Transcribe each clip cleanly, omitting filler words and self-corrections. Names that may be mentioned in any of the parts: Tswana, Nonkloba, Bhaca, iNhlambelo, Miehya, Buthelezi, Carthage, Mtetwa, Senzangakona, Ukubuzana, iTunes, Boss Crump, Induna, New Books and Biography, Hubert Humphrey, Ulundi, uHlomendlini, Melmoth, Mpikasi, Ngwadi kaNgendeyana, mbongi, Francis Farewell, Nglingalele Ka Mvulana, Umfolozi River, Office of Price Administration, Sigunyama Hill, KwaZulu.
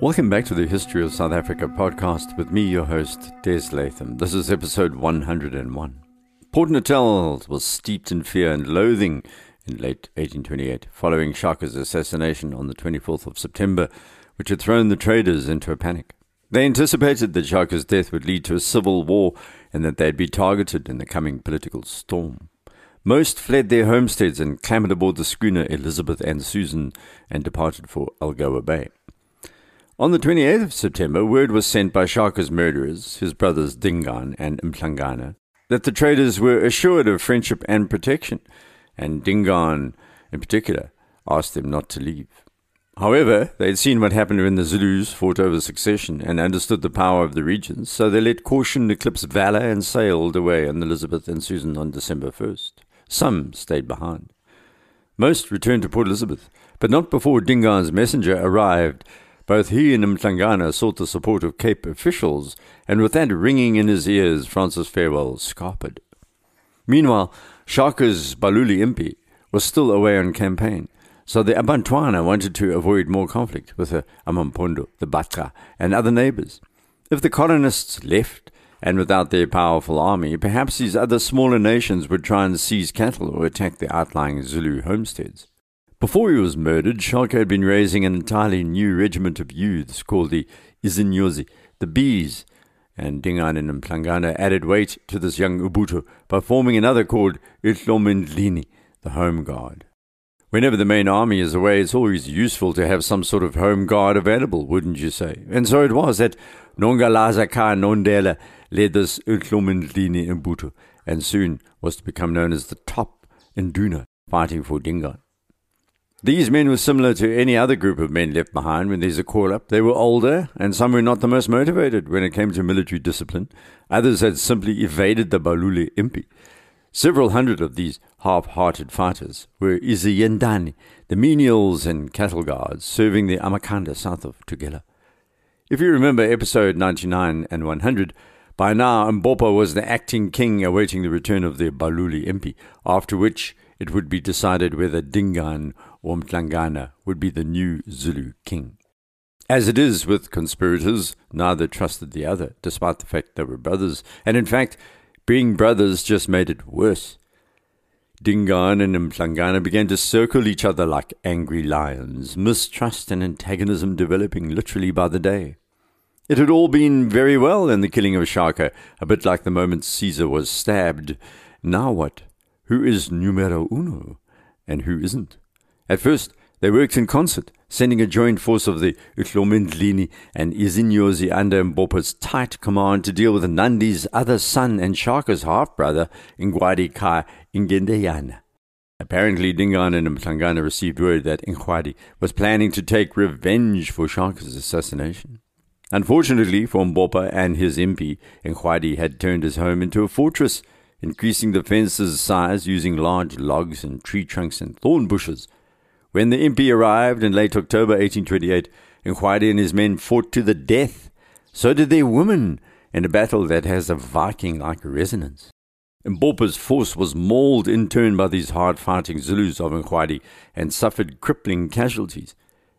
Welcome back to the History of South Africa podcast with me, your host, Des Latham. This is episode 101. Port Natal was steeped in fear and loathing in late 1828, following Shaka's assassination on the 24th of September, which had thrown the traders into a panic. They anticipated that Shaka's death would lead to a civil war and that they'd be targeted in the coming political storm. Most fled their homesteads and clambered aboard the schooner Elizabeth and Susan and departed for Algoa Bay. On the 28th of September, word was sent by Shaka's murderers, his brothers Dingane and Mhlangana, that the traders were assured of friendship and protection, and Dingane, in particular, asked them not to leave. However, they had seen what happened when the Zulus fought over succession and understood the power of the regions, so they let caution eclipse valour and sailed away on the Elizabeth and Susan on December 1st. Some stayed behind. Most returned to Port Elizabeth, but not before Dingane's messenger arrived. Both he and Mhlangana sought the support of Cape officials, and with that ringing in his ears, Francis Farewell scarpered. Meanwhile, Shaka's Bhalule Impi was still away on campaign, so the Abantwana wanted to avoid more conflict with the amaMpondo, the Bhaca, and other neighbours. If the colonists left, and without their powerful army, perhaps these other smaller nations would try and seize cattle or attack the outlying Zulu homesteads. Before he was murdered, Shaka had been raising an entirely new regiment of youths called the iziNyosi, the Bees, and Dingane and Mhlangana added weight to this young Ubuntu by forming another called uHlomendlini, the Home Guard. Whenever the main army is away, it's always useful to have some sort of Home Guard available, wouldn't you say? And so it was that Nongalazaka Nondela led this uHlomendlini Ubuntu, and soon was to become known as the top Induna, fighting for Dingane. These men were similar to any other group of men left behind when these are called up. They were older, and some were not the most motivated when it came to military discipline. Others had simply evaded the Bhalule Impi. Several hundred of these half-hearted fighters were iziNdani, the menials and cattle guards, serving the Amakanda south of Tugela. If you remember episode 99 and 100, by now Mbopa was the acting king awaiting the return of the Bhalule Impi, after which it would be decided whether Dingane or Mhlangana would be the new Zulu king. As it is with conspirators, neither trusted the other, despite the fact they were brothers, and in fact, being brothers just made it worse. Dingane and Mhlangana began to circle each other like angry lions, mistrust and antagonism developing literally by the day. It had all been very well in the killing of Shaka, a bit like the moment Caesar was stabbed. Now what? Who is numero uno and who isn't? At first, they worked in concert, sending a joint force of the uHlomendlini and iziNyosi under Mbopa's tight command to deal with Nandi's other son and Shaka's half-brother, Ngwadi kaNgendeyana. Apparently, Dingane and Mhlangana received word that Ngwadi was planning to take revenge for Shaka's assassination. Unfortunately for Mbopa and his impi, Ngwadi had turned his home into a fortress, increasing the fence's size using large logs and tree trunks and thorn bushes. When the impi arrived in late October 1828, Ngwadi and his men fought to the death. So did their women, in a battle that has a Viking-like resonance. Mbopa's force was mauled in turn by these hard-fighting Zulus of Ngwadi and suffered crippling casualties.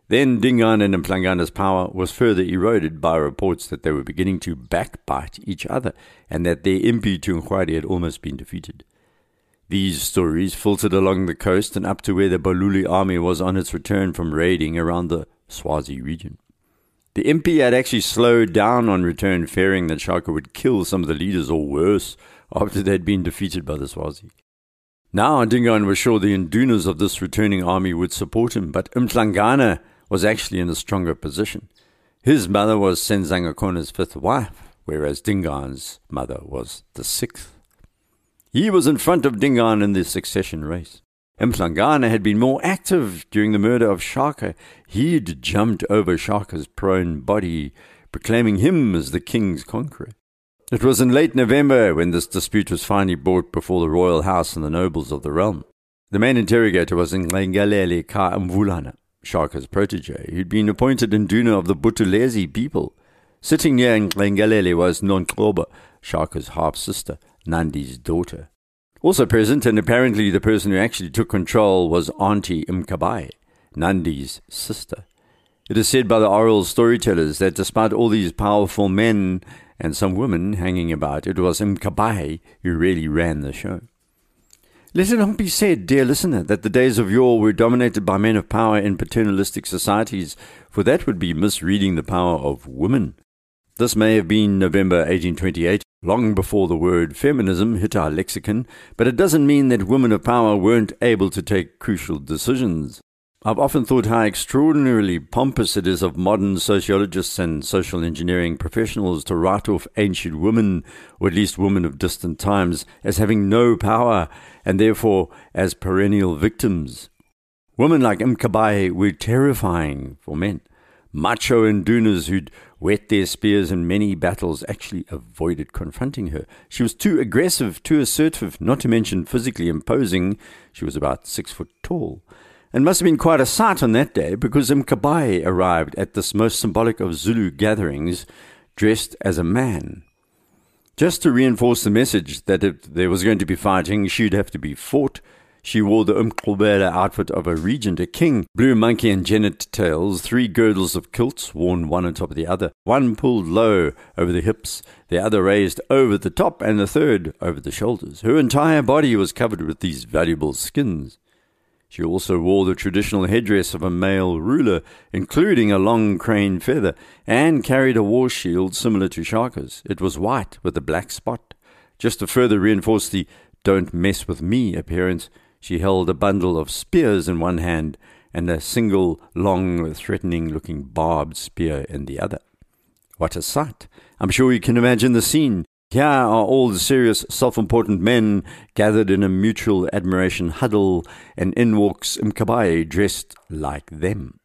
Then Dingane and Mhlangana's power was further eroded by reports that they were beginning to backbite each other and that their impi to Ngwadi had almost been defeated. These stories filtered along the coast and up to where the Bhalule army was on its return from raiding around the Swazi region. The impi had actually slowed down on return, fearing that Shaka would kill some of the leaders or worse after they had been defeated by the Swazi. Now Dingane was sure the Indunas of this returning army would support him, but Mhlangana was actually in a stronger position. His mother was Senzangakona's fifth wife, whereas Dingane's mother was the sixth. He was in front of Dingane in the succession race. Mhlangana had been more active during the murder of Shaka. He'd jumped over Shaka's prone body, proclaiming him as the king's conqueror. It was in late November when this dispute was finally brought before the royal house and the nobles of the realm. The main interrogator was Nglingalele Ka Mvulana, Shaka's protege, who'd been appointed Induna of the Buthelezi people. Sitting near Nglingalele was Nonkloba, Shaka's half-sister, Nandi's daughter. Also present, and apparently the person who actually took control, was Auntie Mkabayi, Nandi's sister. It is said by the oral storytellers that despite all these powerful men and some women hanging about, it was Mkabayi who really ran the show. Let it not be said, dear listener, that the days of yore were dominated by men of power in paternalistic societies, for that would be misreading the power of women. This may have been November 1828, long before the word feminism hit our lexicon, but it doesn't mean that women of power weren't able to take crucial decisions. I've often thought how extraordinarily pompous it is of modern sociologists and social engineering professionals to write off ancient women, or at least women of distant times, as having no power and therefore as perennial victims. Women like Mkabayi were terrifying for men. Macho indunas who'd whet their spears in many battles actually avoided confronting her. She was too aggressive, too assertive, not to mention physically imposing. She was about 6 foot tall. And must have been quite a sight on that day, because Mkabayi arrived at this most symbolic of Zulu gatherings dressed as a man. Just to reinforce the message that if there was going to be fighting, she'd have to be fought, she wore the Mqobela outfit of a regent, a king, blue monkey and jennet tails, three girdles of kilts worn one on top of the other, one pulled low over the hips, the other raised over the top, and the third over the shoulders. Her entire body was covered with these valuable skins. She also wore the traditional headdress of a male ruler, including a long crane feather, and carried a war shield similar to Shaka's. It was white with a black spot. Just to further reinforce the "don't mess with me" appearance, she held a bundle of spears in one hand and a single, long, threatening-looking barbed spear in the other. What a sight! I'm sure you can imagine the scene. Here are all the serious, self-important men gathered in a mutual admiration huddle, and in walks Mkabayi dressed like them,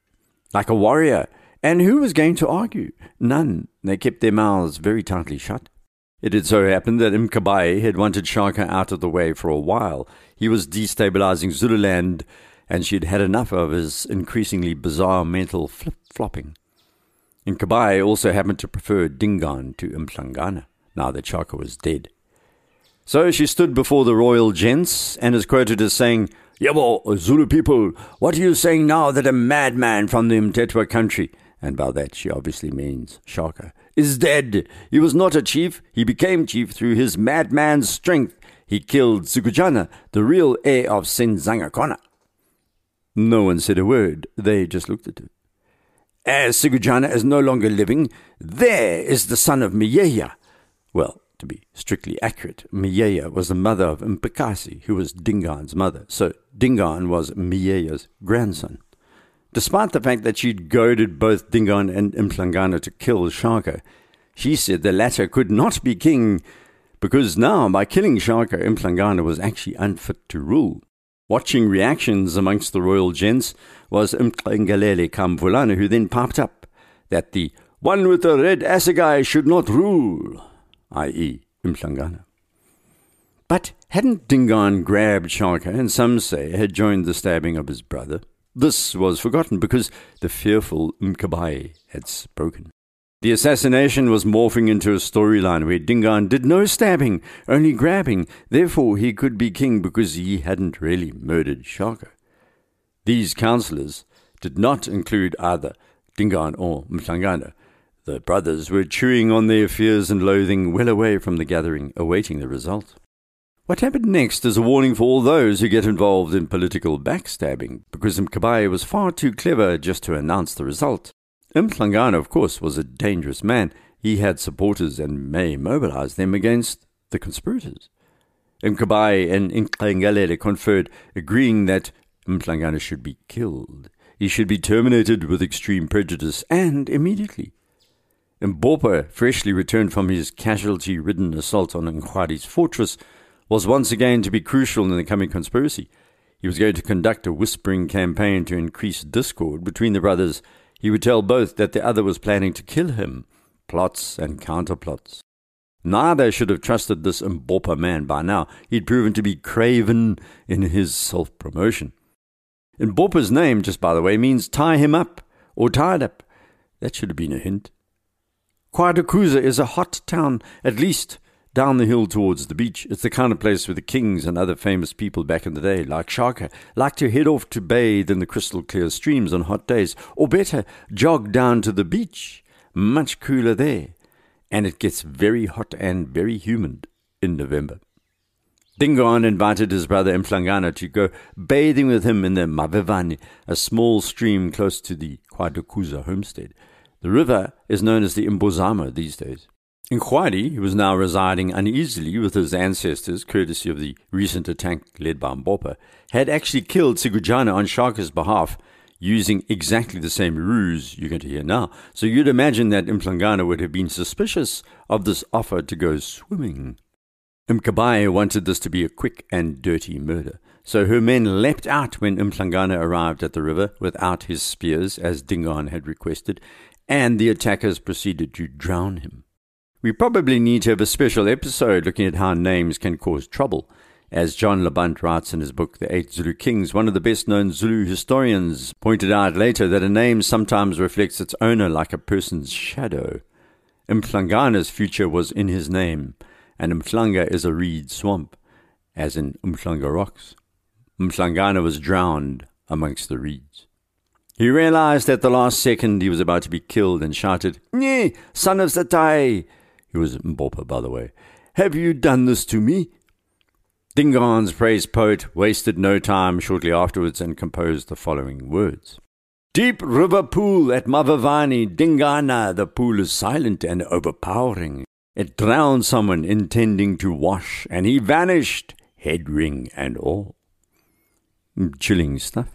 like a warrior. And who was going to argue? None. They kept their mouths very tightly shut. It had so happened that Mkabayi had wanted Shaka out of the way for a while. He was destabilizing Zululand, and she had had enough of his increasingly bizarre mental flip-flopping. Mkabayi also happened to prefer Dingane to Mhlangana, now that Shaka was dead. So she stood before the royal gents and is quoted as saying, "Yebo, Zulu people, what are you saying now that a madman from the Mtetwa country," and by that she obviously means Shaka, "is dead? He was not a chief. He became chief through his madman's strength. He killed Sigujana, the real heir of Senzangakona." No one said a word. They just looked at her. "As Sigujana is no longer living, there is the son of Miehya." Well, to be strictly accurate, Miehya was the mother of Mpikasi, who was Dingane's mother, so Dingane was Miehya's grandson. Despite the fact that she'd goaded both Dingane and Mhlangana to kill Shaka, she said the latter could not be king, because now, by killing Shaka, Mhlangana was actually unfit to rule. Watching reactions amongst the royal gents was Mhlangalele Kamvulana, who then piped up that the one with the red assegai should not rule, i.e. Mhlangana. But hadn't Dingane grabbed Shaka and, some say, had joined the stabbing of his brother? This was forgotten because the fearful Mkabayi had spoken. The assassination was morphing into a storyline where Dingane did no stabbing, only grabbing. Therefore, he could be king because he hadn't really murdered Shaka. These counsellors did not include either Dingane or Mhlangana. The brothers were chewing on their fears and loathing well away from the gathering, awaiting the result. What happened next is a warning for all those who get involved in political backstabbing, because Mkabayi was far too clever just to announce the result. Mhlangana, of course, was a dangerous man. He had supporters and may mobilize them against the conspirators. Mkabayi and Mhlangalele conferred, agreeing that Mhlangana should be killed. He should be terminated with extreme prejudice and immediately. Mbopa, freshly returned from his casualty-ridden assault on Ngwadi's fortress, was once again to be crucial in the coming conspiracy. He was going to conduct a whispering campaign to increase discord between the brothers. He would tell both that the other was planning to kill him. Plots and counterplots. Neither should have trusted this Mbopa man by now. He'd proven to be craven in his self-promotion. Mbopa's name, just by the way, means "tie him up" or "tied up." That should have been a hint. Kwadukuza is a hot town, at least down the hill towards the beach. It's the kind of place where the kings and other famous people back in the day, like Shaka, like to head off to bathe in the crystal clear streams on hot days, or better, jog down to the beach. Much cooler there. And it gets very hot and very humid in November. Dingane invited his brother Mhlangana to go bathing with him in the Mabevani, a small stream close to the Kwadukuza homestead. The river is known as the Imbozama these days. Ngwadi, who was now residing uneasily with his ancestors, courtesy of the recent attack led by Mbopa, had actually killed Sigujana on Shaka's behalf, using exactly the same ruse you're going to hear now. So you'd imagine that Mhlangana would have been suspicious of this offer to go swimming. Mnkabayi wanted this to be a quick and dirty murder, so her men leapt out when Mhlangana arrived at the river without his spears, as Dingane had requested, and the attackers proceeded to drown him. We probably need to have a special episode looking at how names can cause trouble. As John Labant writes in his book, The Eight Zulu Kings, one of the best-known Zulu historians pointed out later that a name sometimes reflects its owner like a person's shadow. Mhlangana's future was in his name, and Mhlanga is a reed swamp, as in Umhlanga rocks. Mhlangana was drowned amongst the reeds. He realized at the last second he was about to be killed and shouted, "Nye, son of Satai!" He was Mbopa, by the way. "Have you done this to me?" Dingane's praise poet wasted no time shortly afterwards and composed the following words. "Deep river pool at Mabavani, Dingana, the pool is silent and overpowering. It drowned someone intending to wash, and he vanished, head ring and all." Chilling stuff.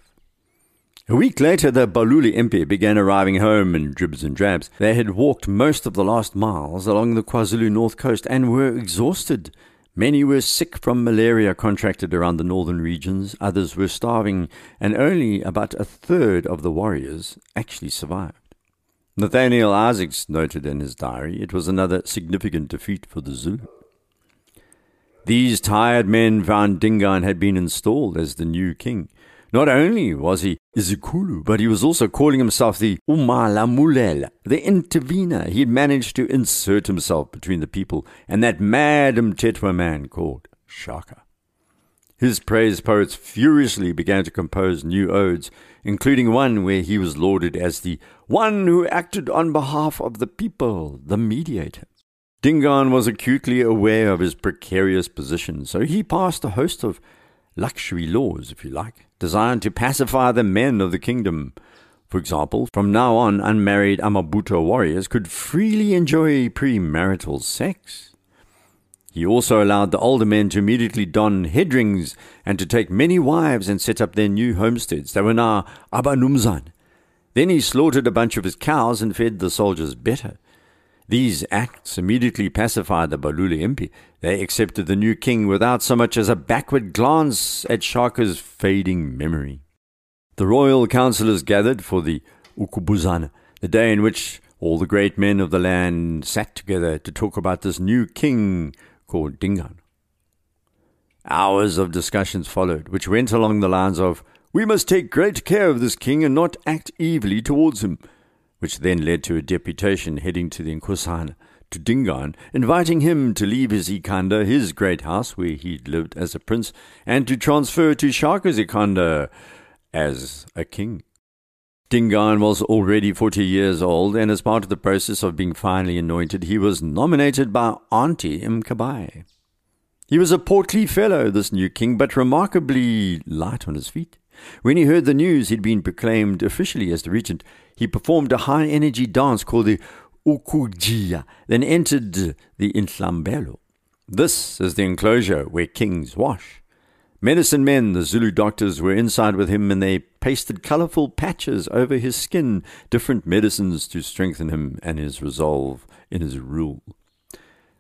A week later, the Bhalule Impi began arriving home in dribs and drabs. They had walked most of the last miles along the KwaZulu north coast and were exhausted. Many were sick from malaria contracted around the northern regions, others were starving, and only about a third of the warriors actually survived. Nathaniel Isaacs noted in his diary it was another significant defeat for the Zulu. These tired men found Dingane had been installed as the new king. Not only was he Izikulu, but he was also calling himself the Umalamulela, the intervener. He had managed to insert himself between the people and that mad Mtetwa man called Shaka. His praise poets furiously began to compose new odes, including one where he was lauded as the one who acted on behalf of the people, the mediator. Dingane was acutely aware of his precarious position, so he passed a host of luxury laws, if you like, designed to pacify the men of the kingdom. For example, from now on, unmarried Amabuto warriors could freely enjoy premarital sex. He also allowed the older men to immediately don head rings and to take many wives and set up their new homesteads. They were now Abanumzan. Then he slaughtered a bunch of his cows and fed the soldiers better. These acts immediately pacified the Bhalule Impi. They accepted the new king without so much as a backward glance at Shaka's fading memory. The royal councillors gathered for the Ukubuzana, the day in which all the great men of the land sat together to talk about this new king called Dingane. Hours of discussions followed, which went along the lines of, "We must take great care of this king and not act evilly towards him," which then led to a deputation heading to the Nkosana, to Dingane, inviting him to leave his Ikanda, his great house where he'd lived as a prince, and to transfer to Shaka's Ikanda as a king. Dingane was already 40 years old, and as part of the process of being finally anointed, he was nominated by Auntie Mnkabayi. He was a portly fellow, this new king, but remarkably light on his feet. When he heard the news he'd been proclaimed officially as the regent, he performed a high-energy dance called the Ukujia, then entered the Inhlambelo. This is the enclosure where kings wash. Medicine men, the Zulu doctors, were inside with him, and they pasted colourful patches over his skin, different medicines to strengthen him and his resolve in his rule.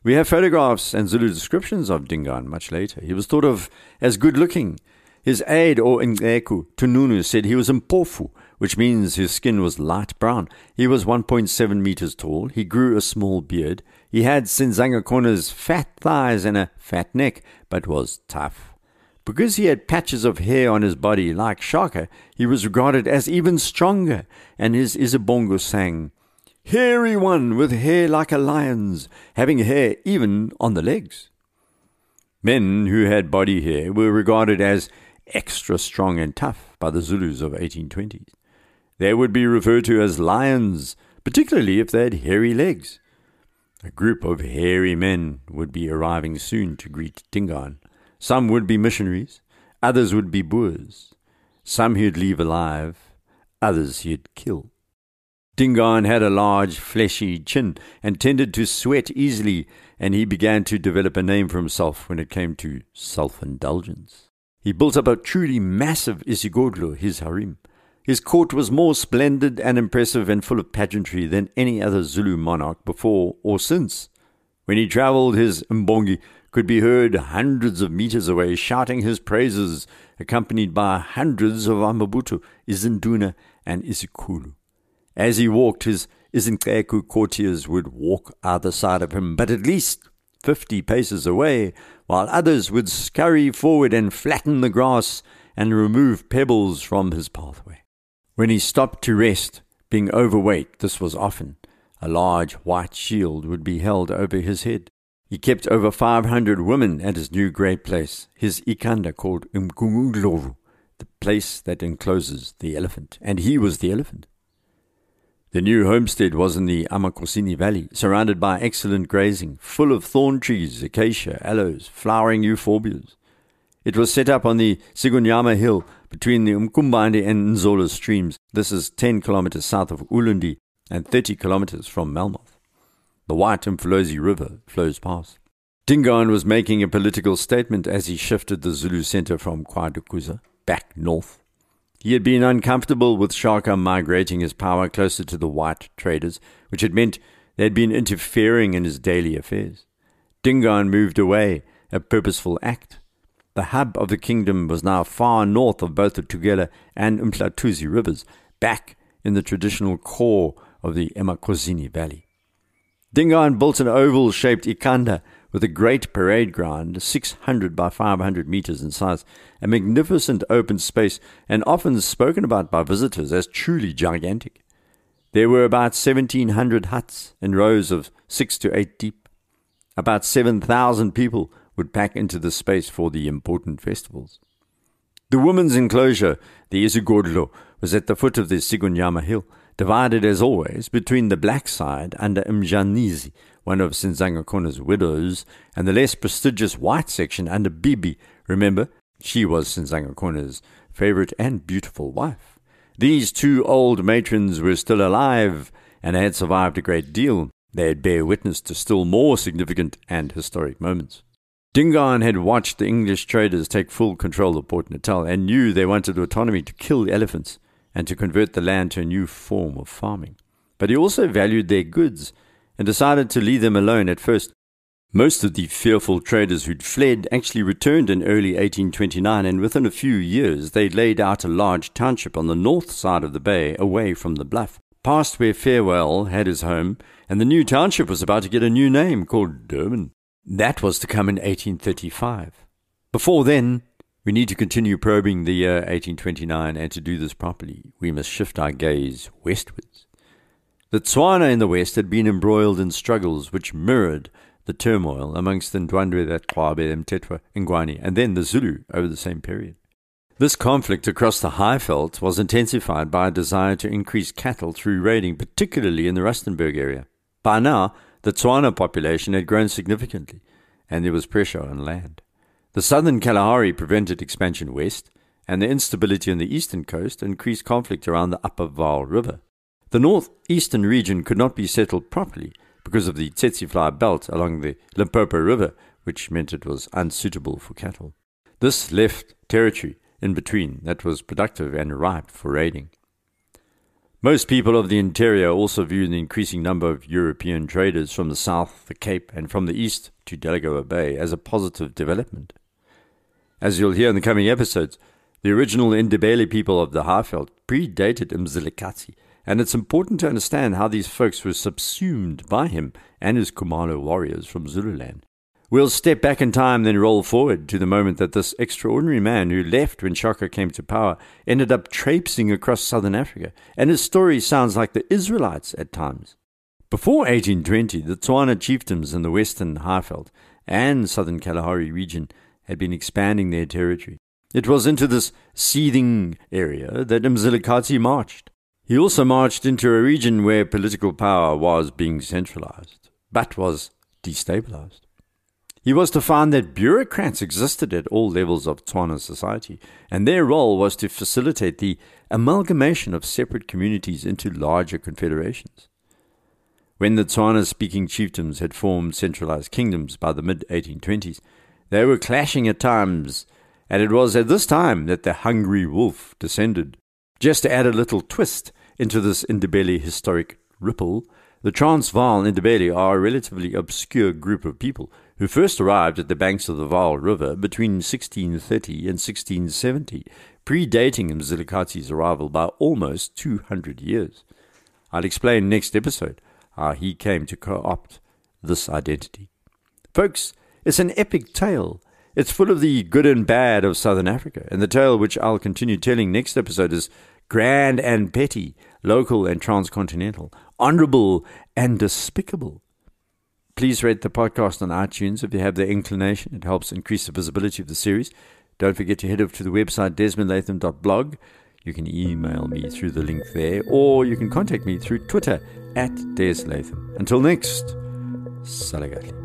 We have photographs and Zulu descriptions of Dingane much later. He was thought of as good-looking. His aide, or Ngeku, Tununu, said he was mpofu, which means his skin was light brown. He was 1.7 meters tall. He grew a small beard. He had Senzangakona's fat thighs and a fat neck, but was tough. Because he had patches of hair on his body like Shaka, he was regarded as even stronger, and his Isibongo sang, Hairy one with hair like a lion's, having hair even on the legs. Men who had body hair were regarded as extra strong and tough by the Zulus of 1820s. They would be referred to as lions, particularly if they had hairy legs. A group of hairy men would be arriving soon to greet Dingane. Some would be missionaries, others would be Boers. Some he'd leave alive, others he'd kill. Dingane had a large fleshy chin and tended to sweat easily, and he began to develop a name for himself when it came to self-indulgence. He built up a truly massive isigodlo, his harem. His court was more splendid and impressive and full of pageantry than any other Zulu monarch before or since. When he travelled, his mbongi could be heard hundreds of meters away shouting his praises, accompanied by hundreds of amabutu, izinduna, and isikulu. As he walked, his izinqeku courtiers would walk either side of him, but at least 50 paces away, while others would scurry forward and flatten the grass and remove pebbles from his pathway. When he stopped to rest, being overweight, this was often, a large white shield would be held over his head. He kept over 500 women at his new great place, his Ikanda, called Umgungundlovu, the place that encloses the elephant, and he was the elephant. The new homestead was in the Amakosini Valley, surrounded by excellent grazing, full of thorn trees, acacia, aloes, flowering euphorbias. It was set up on the Sigunyama Hill, between the Umkumbande and Nzola streams. This is 10 kilometers south of Ulundi and 30 kilometers from Melmoth. The White Umfolozi River flows past. Dingane was making a political statement as he shifted the Zulu centre from Kwadukuza back north. He had been uncomfortable with Shaka migrating his power closer to the white traders, which had meant they had been interfering in his daily affairs. Dingane moved away, a purposeful act. The hub of the kingdom was now far north of both the Tugela and Umhlatuzi rivers, back in the traditional core of the Emakosini Valley. Dingane built an oval-shaped Ikanda with a great parade ground, 600 by 500 meters in size, a magnificent open space, and often spoken about by visitors as truly gigantic. There were about 1,700 huts in rows of 6 to 8 deep. About 7,000 people would pack into the space for the important festivals. The women's enclosure, the isigodlo, was at the foot of the Sigunyama Hill, divided as always between the black side under Mjanizi, one of Senzangakona's widows, and the less prestigious white section under Bibi. Remember, she was Senzangakona's favourite and beautiful wife. These two old matrons were still alive and had survived a great deal. They had bear witness to still more significant and historic moments. Dingane had watched the English traders take full control of Port Natal and knew they wanted autonomy to kill elephants and to convert the land to a new form of farming. But he also valued their goods and decided to leave them alone at first. Most of the fearful traders who'd fled actually returned in early 1829, and within a few years they laid out a large township on the north side of the bay, away from the bluff, past where Farewell had his home, and the new township was about to get a new name called Durban. That was to come in 1835. Before then, we need to continue probing the year 1829, and to do this properly, we must shift our gaze westwards. The Tswana in the west had been embroiled in struggles which mirrored the turmoil amongst the Ndwandwe, the Xwabe, Mtetwa, Ngwani, and then the Zulu over the same period. This conflict across the Highveld was intensified by a desire to increase cattle through raiding, particularly in the Rustenburg area. By now, the Tswana population had grown significantly, and there was pressure on land. The southern Kalahari prevented expansion west, and the instability on the eastern coast increased conflict around the upper Vaal River. The northeastern region could not be settled properly because of the tsetsefly belt along the Limpopo River, which meant it was unsuitable for cattle. This left territory in between that was productive and ripe for raiding. Most people of the interior also viewed the increasing number of European traders from the south, the Cape, and from the east to Algoa Bay as a positive development. As you'll hear in the coming episodes, the original Ndebele people of the Highveld predated Mzilikazi, and it's important to understand how these folks were subsumed by him and his Khumalo warriors from Zululand. We'll step back in time, then roll forward to the moment that this extraordinary man who left when Shaka came to power ended up traipsing across southern Africa, and his story sounds like the Israelites at times. Before 1820, the Tswana chieftains in the Western Highveld and Southern Kalahari region had been expanding their territory. It was into this seething area that uMzilikazi marched. He also marched into a region where political power was being centralized, but was destabilized. He was to find that bureaucrats existed at all levels of Tswana society, and their role was to facilitate the amalgamation of separate communities into larger confederations. When the Tswana-speaking chieftains had formed centralized kingdoms by the mid-1820s, they were clashing at times, and it was at this time that the hungry wolf descended. Just to add a little twist into this Ndebele historic ripple, the Transvaal Ndebele are a relatively obscure group of people who first arrived at the banks of the Vaal River between 1630 and 1670, predating uMzilikazi's arrival by almost 200 years. I'll explain next episode how he came to co-opt this identity. Folks, it's an epic tale. It's full of the good and bad of Southern Africa, and the tale which I'll continue telling next episode is grand and petty, local and transcontinental, honorable and despicable. Please rate the podcast on iTunes if you have the inclination. It helps increase the visibility of the series. Don't forget to head over to the website desmondlatham.blog. You can email me through the link there, or you can contact me through Twitter @DesLatham. Until next, Salagatli.